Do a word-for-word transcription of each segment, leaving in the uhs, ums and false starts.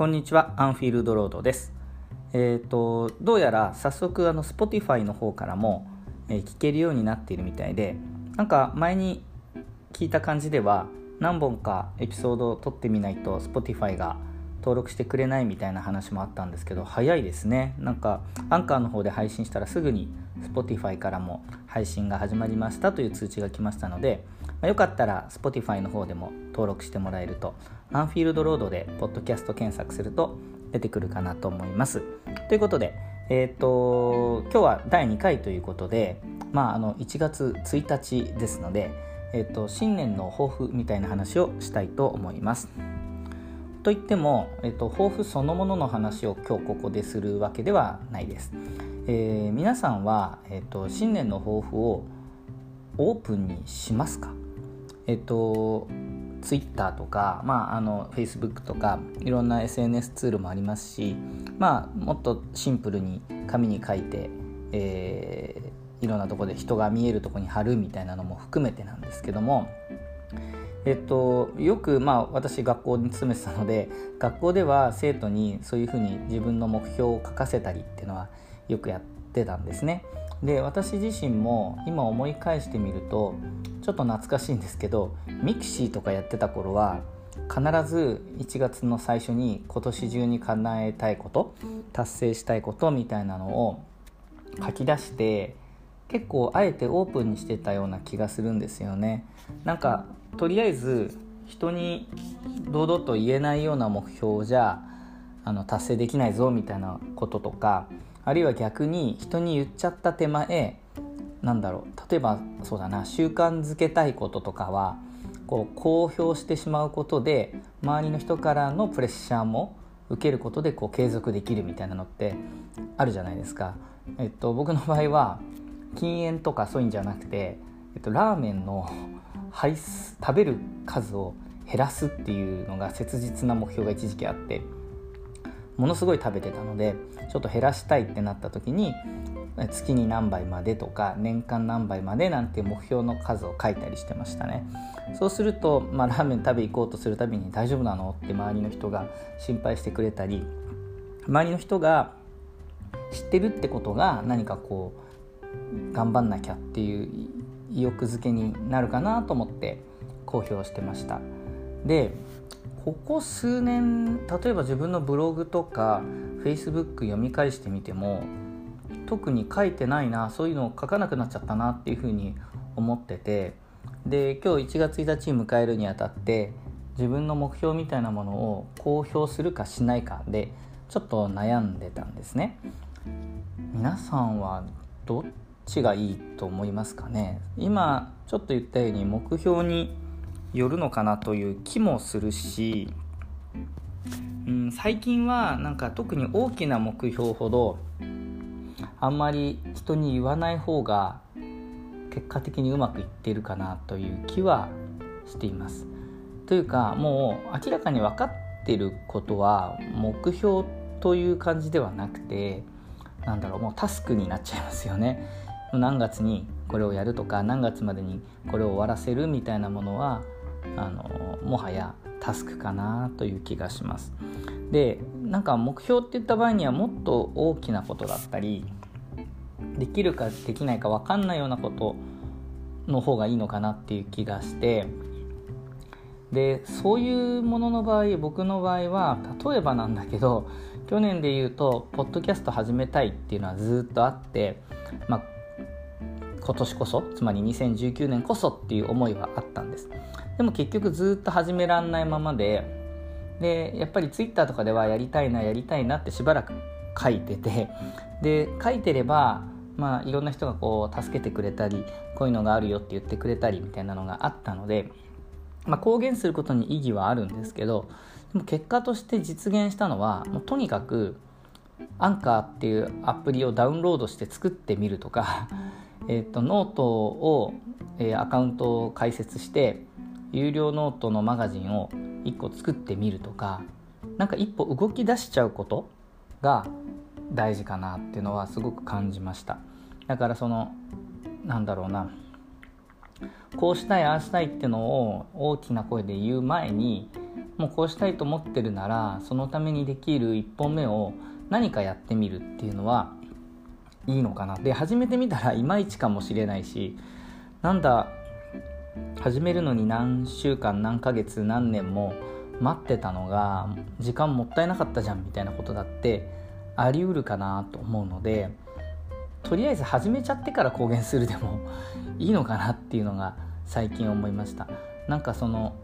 こんにちは、アンフィールドロードです。えーと、どうやら早速あの Spotify の方からも、えー、聞けるようになっているみたいで、なんか前に聞いた感じでは何本かエピソードを撮ってみないと Spotify が登録してくれないみたいな話もあったんですけど、早いですね。なんかアンカーの方で配信したらすぐに Spotify からも配信が始まりましたという通知が来ましたので、まあ、よかったら Spotify の方でも登録してもらえると、アンフィールドロードでポッドキャスト検索すると出てくるかなと思います。ということで、えーと、今日はだいにかいということで、まあ、あのいちがつついたちですので、えーと、新年の抱負みたいな話をしたいと思います。といっても、えーと、抱負そのものの話を今日ここでするわけではないです。えー、皆さんは、えーと、新年の抱負をオープンにしますか？えーとTwitter とか、まあ、あの Facebook とかいろんな エスエヌエス ツールもありますし、まあ、もっとシンプルに紙に書いて、えー、いろんなところで人が見えるところに貼るみたいなのも含めてなんですけども、えっと、よく、まあ、私学校に勤めてたので、学校では生徒にそういうふうに自分の目標を書かせたりっていうのはよくやってたんですね。で、私自身も今思い返してみるとちょっと懐かしいんですけど、ミクシーとかやってた頃は必ずいちがつの最初に今年中に叶えたいこと、達成したいことみたいなのを書き出して、結構あえてオープンにしてたような気がするんですよね。なんかとりあえず人に堂々と言えないような目標じゃあの達成できないぞみたいなこととか、あるいは逆に人に言っちゃった手前、なんだろう、例えばそうだな、習慣づけたいこととかはこう公表してしまうことで周りの人からのプレッシャーも受けることでこう継続できるみたいなのってあるじゃないですか。えっと、僕の場合は禁煙とかそういうんじゃなくて、えっと、ラーメンの配数、食べる数を減らすっていうのが切実な目標が一時期あって、ものすごい食べてたので、ちょっと減らしたいってなった時に月に何杯までとか年間何杯までなんて目標の数を書いたりしてましたね。そうすると、まあ、ラーメン食べ行こうとするたびに大丈夫なのって周りの人が心配してくれたり、周りの人が知ってるってことが何かこう頑張んなきゃっていう意欲づけになるかなと思って公表してました。で、ここ数年、例えば自分のブログとか Facebook 読み返してみても特に書いてないな、そういうのを書かなくなっちゃったなっていうふうに思ってて、で、今日いちがつついたちに迎えるにあたって自分の目標みたいなものを公表するかしないかでちょっと悩んでたんですね。皆さんはどっちがいいと思いますかね。今ちょっと言ったように目標によるのかなという気もするし、うん、最近はなんか特に大きな目標ほどあんまり人に言わない方が結果的にうまくいっているかなという気はしています。というか、もう明らかに分かっていることは目標という感じではなくて、なんだろう、もうタスクになっちゃいますよね。何月にこれをやるとか、何月までにこれを終わらせるみたいなものはあのもはやタスクかなという気がします。で、なんか目標っていった場合にはもっと大きなことだったり、できるかできないか分かんないようなことの方がいいのかなっていう気がして、で、そういうものの場合、僕の場合は例えばなんだけど、去年で言うとポッドキャスト始めたいっていうのはずっとあって、まあ、今年こそ、つまりにせんじゅうきゅうねんこそっていう思いはあったんです。でも結局ずっと始めらんないままで、で、やっぱりツイッターとかではやりたいなやりたいなってしばらく書いてて、で、書いてれば、まあ、いろんな人がこう助けてくれたり、こういうのがあるよって言ってくれたりみたいなのがあったので、まあ、公言することに意義はあるんですけど、でも結果として実現したのはもうとにかくアンカーっていうアプリをダウンロードして作ってみるとかえっとノートを、えー、アカウントを開設して有料ノートのマガジンをいっこ作ってみるとか、なんか一歩動き出しちゃうことが大事かなっていうのはすごく感じました。だから、そのなんだろうな、こうしたいああしたいっていうのを大きな声で言う前に、もうこうしたいと思ってるなら、そのためにできる一本目を何かやってみるっていうのはいいのかな。で、始めてみたらいまいちかもしれないし、なんだ始めるのに何週間何ヶ月何年も待ってたのが時間もったいなかったじゃんみたいなことだってありうるかなと思うので、とりあえず始めちゃってから公言するでもいいのかなっていうのが最近思いました。なんかその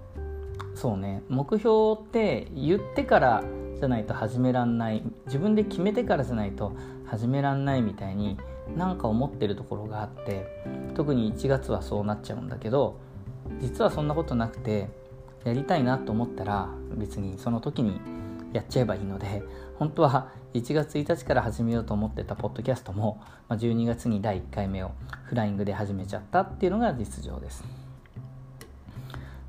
そうね、目標って言ってからじゃないと始めらんない、自分で決めてからじゃないと始めらんないみたいになんか思ってるところがあって、特にいちがつはそうなっちゃうんだけど、実はそんなことなくて、やりたいなと思ったら別にその時にやっちゃえばいいので、本当はいちがつついたちから始めようと思ってたポッドキャストもじゅうにがつにだいいっかいめをフライングで始めちゃったっていうのが実情です。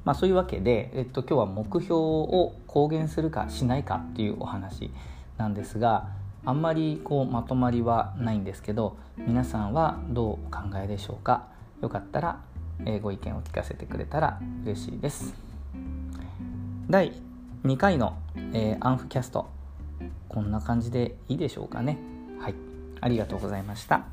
まあ、そういうわけで、えっと、今日は目標を公言するかしないかっていうお話なんですが、あんまりこうまとまりはないんですけど、皆さんはどうお考えでしょうか。よかったらご意見を聞かせてくれたら嬉しいです。だいにかいの、えー、アンフキャスト、こんな感じでいいでしょうかね。はい、ありがとうございました。